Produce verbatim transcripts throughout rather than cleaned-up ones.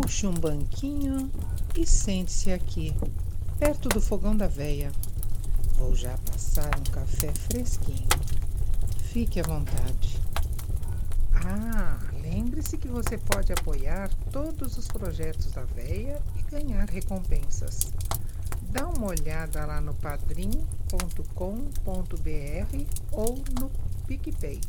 Puxe um banquinho e sente-se aqui, perto do fogão da véia. Vou já passar um café fresquinho. Fique à vontade. Ah, lembre-se que você pode apoiar todos os projetos da véia e ganhar recompensas. Dá uma olhada lá no padrim ponto com ponto br ou no PicPay.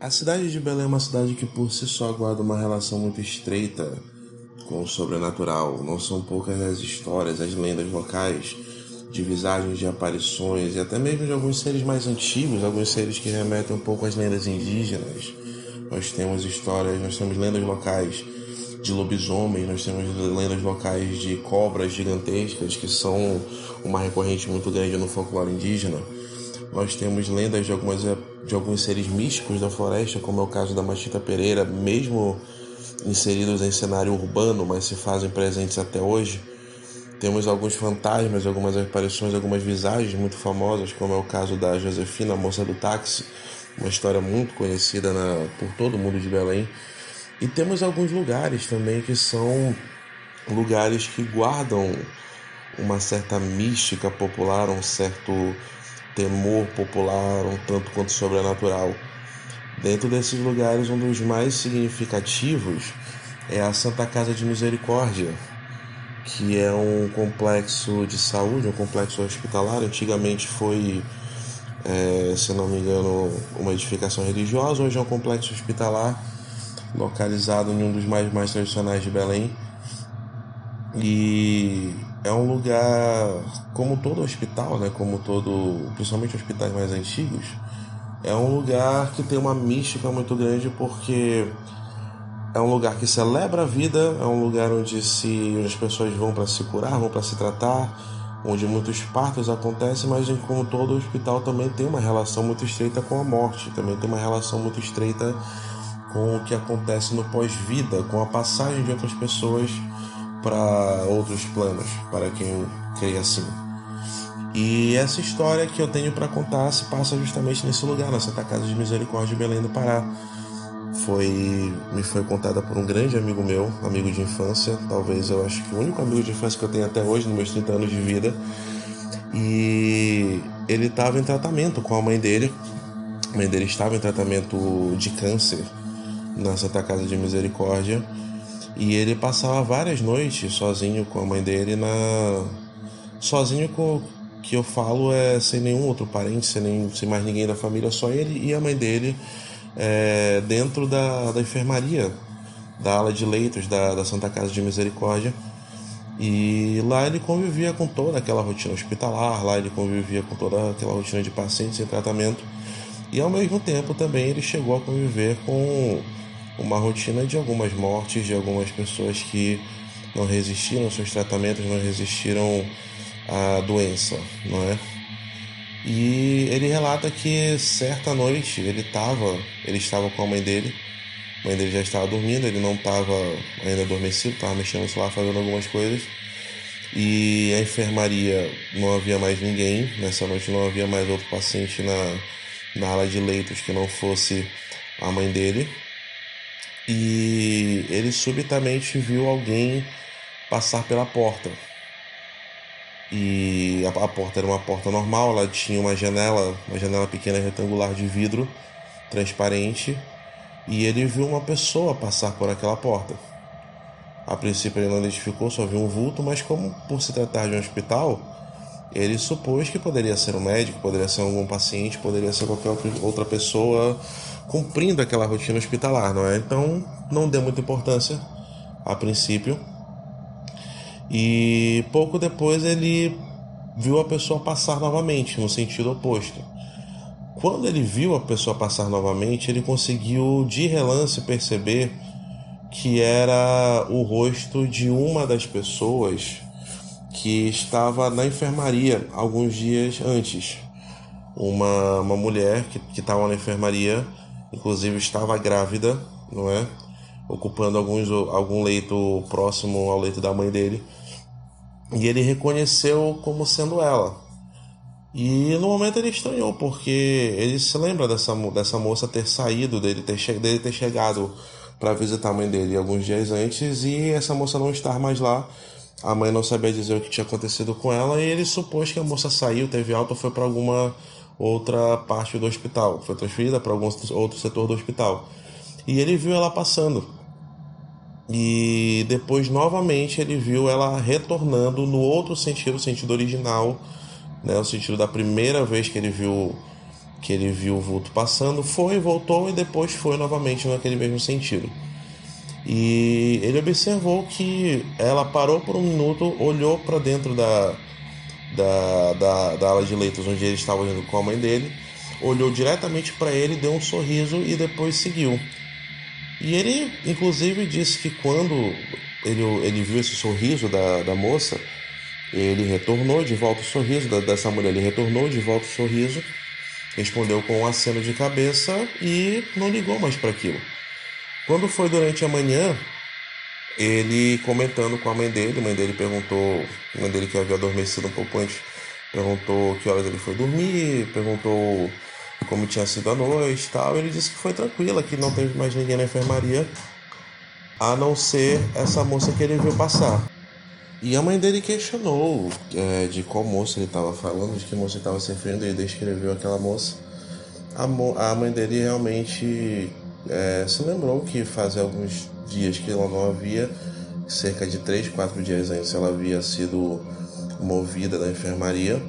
A cidade de Belém é uma cidade que por si só guarda uma relação muito estreita com o sobrenatural. Não são poucas as histórias, as lendas locais, de visagens, de aparições e até mesmo de alguns seres mais antigos, alguns seres que remetem um pouco às lendas indígenas. Nós temos histórias, nós temos lendas locais de lobisomens, nós temos lendas locais de cobras gigantescas que são uma recorrente muito grande no folclore indígena. Nós temos lendas de, algumas, de alguns seres místicos da floresta, como é o caso da Matita Pereira, mesmo inseridos em cenário urbano, mas se fazem presentes até hoje. Temos alguns fantasmas, algumas aparições, algumas visagens muito famosas, como é o caso da Josefina, a moça do táxi, uma história muito conhecida na, por todo mundo de Belém. E temos alguns lugares também que são lugares que guardam uma certa mística popular, um certo temor popular, um tanto quanto sobrenatural. Dentro desses lugares, um dos mais significativos é a Santa Casa de Misericórdia, que é um complexo de saúde, um complexo hospitalar. Antigamente foi, é, se não me engano, uma edificação religiosa. Hoje é um complexo hospitalar localizado em um dos mais, mais tradicionais de Belém. E é um lugar, como todo hospital, né? Como todo, principalmente hospitais mais antigos, é um lugar que tem uma mística muito grande, porque é um lugar que celebra a vida, é um lugar onde, se, onde as pessoas vão para se curar, vão para se tratar, onde muitos partos acontecem, mas como todo hospital também tem uma relação muito estreita com a morte, também tem uma relação muito estreita com o que acontece no pós-vida, com a passagem de outras pessoas para outros planos, para quem crê assim. E essa história que eu tenho para contar se passa justamente nesse lugar, na Santa Casa de Misericórdia de Belém do Pará. Foi, me foi contada por um grande amigo meu, amigo de infância, talvez eu acho que o único amigo de infância que eu tenho até hoje, nos meus trinta anos de vida. E ele estava em tratamento com a mãe dele. A mãe dele estava em tratamento de câncer na Santa Casa de Misericórdia. E ele passava várias noites sozinho com a mãe dele, na... sozinho com que eu falo é sem nenhum outro parente, sem, nem... sem mais ninguém da família, só ele e a mãe dele, é... dentro da... da enfermaria, da ala de leitos da... da Santa Casa de Misericórdia. E lá ele convivia com toda aquela rotina hospitalar, lá ele convivia com toda aquela rotina de pacientes em tratamento. E ao mesmo tempo também ele chegou a conviver com uma rotina de algumas mortes, de algumas pessoas que não resistiram aos seus tratamentos, não resistiram à doença, não é? E ele relata que certa noite ele estava, ele estava com a mãe dele, a mãe dele já estava dormindo, ele não estava ainda adormecido, estava mexendo no celular, fazendo algumas coisas, e a enfermaria não havia mais ninguém, nessa noite não havia mais outro paciente na, na ala de leitos que não fosse a mãe dele. E ele subitamente viu alguém passar pela porta. E a, a porta era uma porta normal, ela tinha uma janela, uma janela pequena retangular de vidro, transparente. E ele viu uma pessoa passar por aquela porta. A princípio ele não identificou, só viu um vulto, mas como por se tratar de um hospital, ele supôs que poderia ser um médico, poderia ser algum paciente, poderia ser qualquer outra pessoa cumprindo aquela rotina hospitalar, não é? Então não deu muita importância a princípio. E pouco depois ele viu a pessoa passar novamente, no sentido oposto. Quando ele viu a pessoa passar novamente, ele conseguiu de relance perceber que era o rosto de uma das pessoas que estava na enfermaria alguns dias antes. Uma, uma mulher que que estava na enfermaria, inclusive estava grávida, não é? Ocupando alguns, algum leito próximo ao leito da mãe dele. E ele reconheceu como sendo ela. E no momento ele estranhou, porque ele se lembra dessa, dessa moça ter saído, dele ter, che- dele ter chegado para visitar a mãe dele alguns dias antes e essa moça não estar mais lá. A mãe não sabia dizer o que tinha acontecido com ela e ele supôs que a moça saiu, teve alta, foi para alguma outra parte do hospital, foi transferida para algum outro setor do hospital. E ele viu ela passando. E depois, novamente, ele viu ela retornando no outro sentido, o sentido original, né? O sentido da primeira vez que ele viu, que ele viu o vulto passando, foi, voltou e depois foi novamente naquele mesmo sentido. E ele observou que ela parou por um minuto, olhou para dentro da, da, da, da ala de leitos onde ele estava olhando com a mãe dele, olhou diretamente para ele, deu um sorriso e depois seguiu. E ele, inclusive, disse que quando ele, ele viu esse sorriso da, da moça, ele retornou de volta o sorriso da, dessa mulher, ele retornou de volta o sorriso, respondeu com um aceno de cabeça e não ligou mais para aquilo. Quando foi durante a manhã, ele comentando com a mãe dele, a mãe dele perguntou, a mãe dele que havia adormecido um pouco antes, perguntou que horas ele foi dormir, perguntou como tinha sido a noite e tal. Ele disse que foi tranquila, que não teve mais ninguém na enfermaria, a não ser essa moça que ele viu passar. E a mãe dele questionou é, de qual moça ele estava falando, de que moça ele estava se referindo, e descreveu aquela moça. A, mo- a mãe dele realmente... É, se lembrou que fazia alguns dias que ela não havia, cerca de três, quatro dias antes, ela havia sido movida da enfermaria,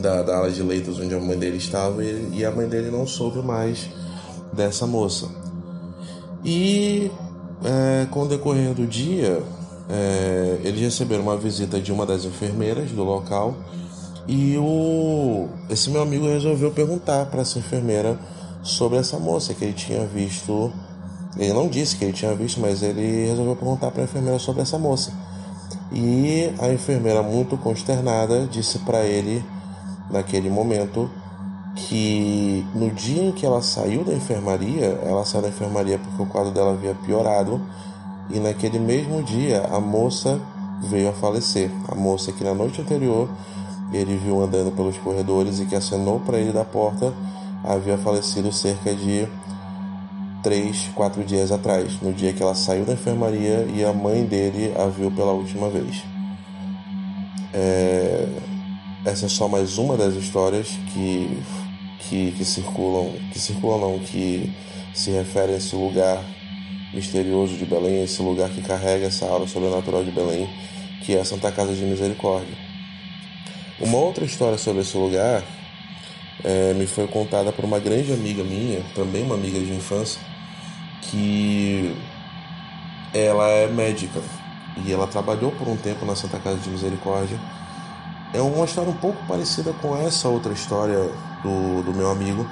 da, da ala de leitos onde a mãe dele estava, e, e a mãe dele não soube mais dessa moça. E é, com o decorrer do dia, é, eles receberam uma visita de uma das enfermeiras do local, e o, esse meu amigo resolveu perguntar para essa enfermeira sobre essa moça que ele tinha visto. Ele não disse que ele tinha visto, mas ele resolveu perguntar para a enfermeira sobre essa moça. E a enfermeira, muito consternada, disse para ele, naquele momento, que no dia em que ela saiu da enfermaria, ela saiu da enfermaria porque o quadro dela havia piorado, e naquele mesmo dia a moça veio a falecer. A moça que na noite anterior ele viu andando pelos corredores e que acenou para ele da porta, havia falecido cerca de três, quatro dias atrás, no dia que ela saiu da enfermaria e a mãe dele a viu pela última vez. É... Essa é só mais uma das histórias que, que, que circulam, que circulam não, que se referem a esse lugar misterioso de Belém, esse lugar que carrega essa aura sobrenatural de Belém, que é a Santa Casa de Misericórdia. Uma outra história sobre esse lugar... É, me foi contada por uma grande amiga minha, também uma amiga de infância, que ela é médica e ela trabalhou por um tempo na Santa Casa de Misericórdia. É uma história um pouco parecida com essa outra história do, do meu amigo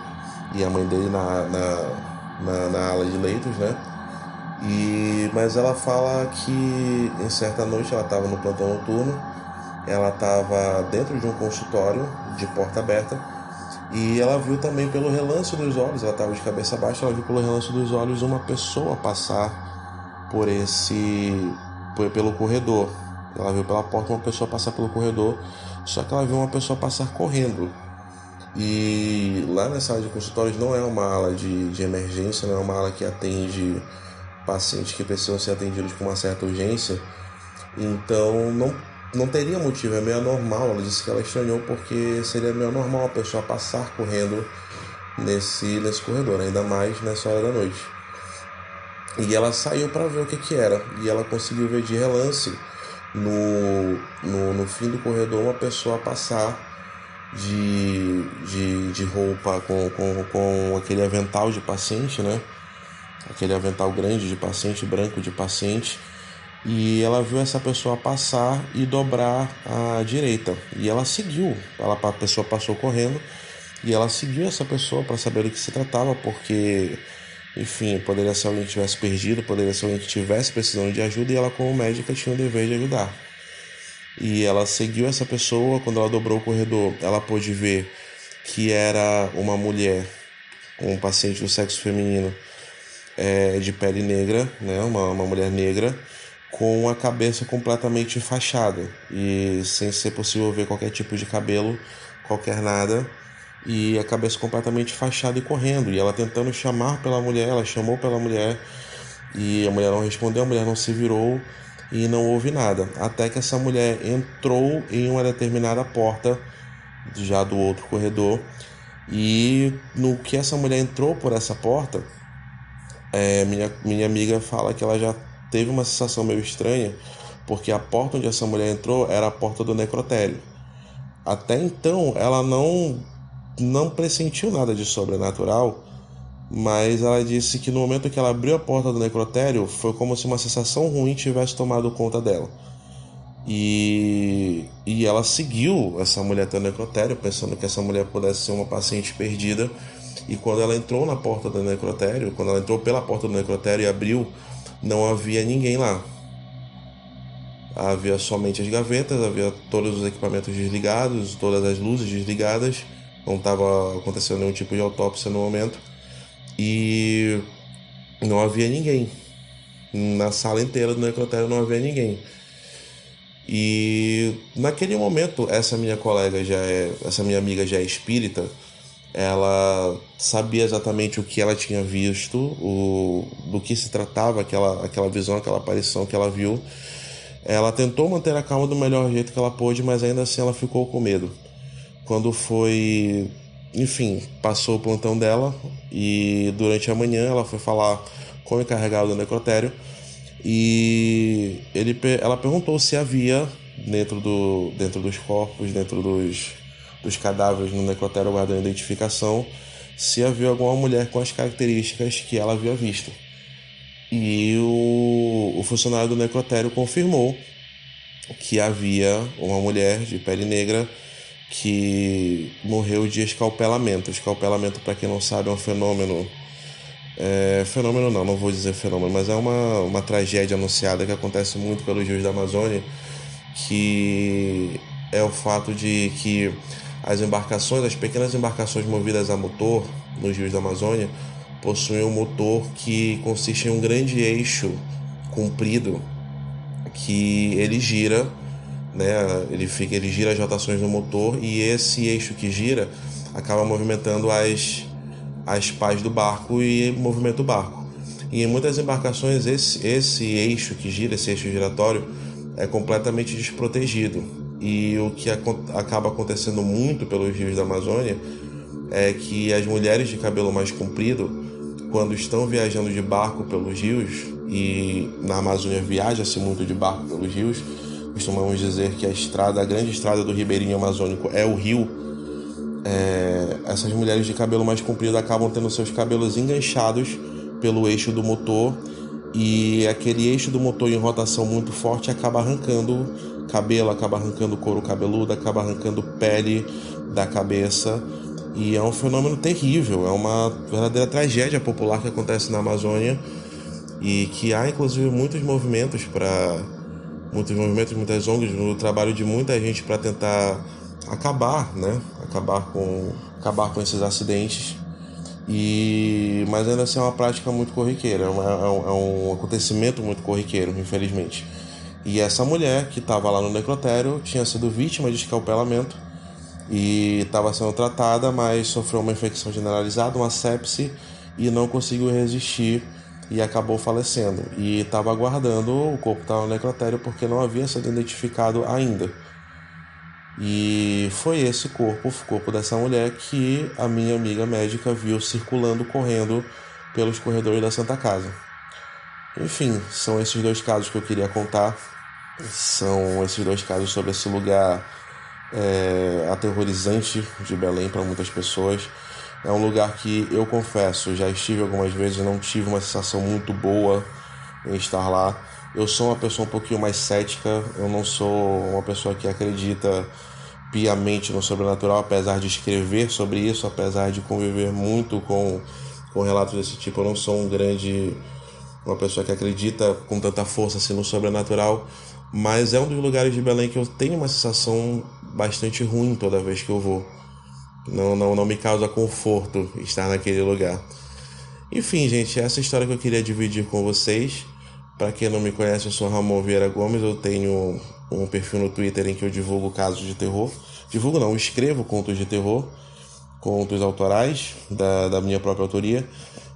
e a mãe dele na, na, na, na ala de leitos, né? E, mas ela fala que em certa noite ela estava no plantão noturno, ela estava dentro de um consultório de porta aberta, e ela viu também pelo relance dos olhos, ela estava de cabeça baixa, ela viu pelo relance dos olhos uma pessoa passar por esse, por, pelo corredor. Ela viu pela porta uma pessoa passar pelo corredor, só que ela viu uma pessoa passar correndo. E lá nessa ala de consultórios não é uma ala de, de emergência, não é uma ala que atende pacientes que precisam ser atendidos com uma certa urgência. Então não... Não teria motivo, é meio anormal. Ela disse que ela estranhou porque seria meio anormal a pessoa passar correndo nesse, nesse corredor, ainda mais nessa hora da noite. E ela saiu para ver o que, que era, e ela conseguiu ver de relance no, no, no fim do corredor uma pessoa passar de, de, de roupa com, com, com aquele avental de paciente, né? Aquele avental grande de paciente, branco de paciente. E ela viu essa pessoa passar e dobrar à direita. E ela seguiu. Ela, a pessoa passou correndo e ela seguiu essa pessoa para saber do que se tratava, porque, enfim, poderia ser alguém que tivesse perdido, poderia ser alguém que tivesse precisando de ajuda e ela, como médica, tinha o dever de ajudar. e ela seguiu essa pessoa. Quando ela dobrou o corredor, ela pôde ver que era uma mulher, um paciente do sexo feminino, é, de pele negra, né? uma, uma mulher negra, com a cabeça completamente fachada e sem ser possível ver qualquer tipo de cabelo, qualquer nada, e a cabeça completamente fachada e correndo, e ela tentando chamar pela mulher. Ela chamou pela mulher e a mulher não respondeu, a mulher não se virou e não houve nada, até que essa mulher entrou em uma determinada porta já do outro corredor, e no que essa mulher entrou por essa porta, é, minha, minha amiga fala que ela já teve uma sensação meio estranha, porque a porta onde essa mulher entrou era a porta do necrotério. Até então ela não, não pressentiu nada de sobrenatural, mas ela disse que no momento que ela abriu a porta do necrotério, foi como se uma sensação ruim tivesse tomado conta dela. E, e ela seguiu essa mulher até o necrotério, pensando que essa mulher pudesse ser uma paciente perdida. E quando ela entrou na porta do necrotério, quando ela entrou pela porta do necrotério e abriu, não havia ninguém lá. Havia somente as gavetas, havia todos os equipamentos desligados, todas as luzes desligadas. Não estava acontecendo nenhum tipo de autópsia no momento. E não havia ninguém. Na sala inteira do necrotério não havia ninguém. E naquele momento, essa minha colega já é, essa minha amiga já é espírita. Ela sabia exatamente o que ela tinha visto, o, do que se tratava aquela, aquela visão, aquela aparição que ela viu. Ela tentou manter a calma do melhor jeito que ela pôde, mas ainda assim ela ficou com medo. Quando foi... Enfim, passou o plantão dela e durante a manhã ela foi falar com o encarregado do necrotério e ele, ela perguntou se havia dentro, do, dentro dos corpos, dentro dos, dos cadáveres no necrotério guardando identificação, se havia alguma mulher com as características que ela havia visto. E o, o funcionário do necrotério confirmou que havia uma mulher de pele negra que morreu de escalpelamento. Escalpelamento, para quem não sabe, é um fenômeno... É, fenômeno não, não vou dizer fenômeno, mas é uma, uma tragédia anunciada que acontece muito pelos rios da Amazônia, que é o fato de que as embarcações, as pequenas embarcações movidas a motor nos rios da Amazônia, possuem um motor que consiste em um grande eixo comprido que ele gira, né, ele, fica, ele gira as rotações do motor, e esse eixo que gira acaba movimentando as, as pás do barco e movimenta o barco. E em muitas embarcações esse, esse eixo que gira, esse eixo giratório, é completamente desprotegido. E o que a, acaba acontecendo muito pelos rios da Amazônia é que as mulheres de cabelo mais comprido, quando estão viajando de barco pelos rios, e na Amazônia viaja-se muito de barco pelos rios, costumamos dizer que a estrada, a grande estrada do ribeirinho amazônico é o rio. É, essas mulheres de cabelo mais comprido acabam tendo seus cabelos enganchados pelo eixo do motor, e aquele eixo do motor em rotação muito forte acaba arrancando cabelo, acaba arrancando couro cabeludo, acaba arrancando pele da cabeça, e é um fenômeno terrível, é uma verdadeira tragédia popular que acontece na Amazônia, e que há inclusive muitos movimentos para... muitos movimentos, muitas O N Gs, o trabalho de muita gente para tentar acabar, né? Acabar com, acabar com esses acidentes. E, mas ainda assim é uma prática muito corriqueira, é, uma, é um acontecimento muito corriqueiro, infelizmente. E essa mulher que estava lá no necrotério tinha sido vítima de escalpelamento e estava sendo tratada, mas sofreu uma infecção generalizada, uma sepse, e não conseguiu resistir e acabou falecendo, e estava aguardando, o corpo estava no necrotério porque não havia sido identificado ainda. E foi esse corpo, o corpo dessa mulher, que a minha amiga médica viu circulando, correndo pelos corredores da Santa Casa. Enfim, são esses dois casos que eu queria contar, são esses dois casos sobre esse lugar é, aterrorizante de Belém para muitas pessoas. É um lugar que, eu confesso, já estive algumas vezes, não tive uma sensação muito boa em estar lá. Eu sou uma pessoa um pouquinho mais cética, eu não sou uma pessoa que acredita piamente no sobrenatural, apesar de escrever sobre isso, apesar de conviver muito com, com relatos desse tipo. Eu não sou um grande, uma pessoa que acredita com tanta força assim no sobrenatural, mas é um dos lugares de Belém que eu tenho uma sensação bastante ruim toda vez que eu vou. Não, não, não me causa conforto estar naquele lugar. Enfim, gente, essa é a história que eu queria dividir com vocês. Para quem não me conhece, eu sou Ramon Vieira Gomes. Eu tenho um perfil no Twitter em que eu divulgo casos de terror. Divulgo não, escrevo contos de terror, contos autorais da, da minha própria autoria,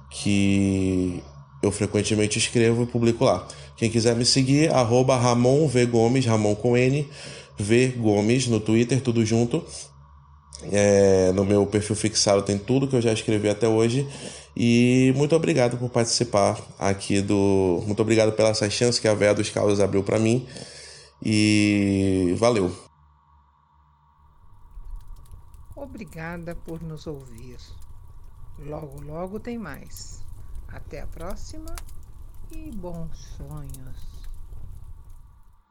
que eu frequentemente escrevo e publico lá. Quem quiser me seguir, arroba Ramon V Gomes, Ramon com N, V Gomes no Twitter, tudo junto. É, no meu perfil fixado tem tudo que eu já escrevi até hoje. E muito obrigado por participar aqui do... Muito obrigado pela essa chance que a Véa dos Caldas abriu para mim. E valeu. Obrigada por nos ouvir. Logo, logo tem mais. Até a próxima e bons sonhos.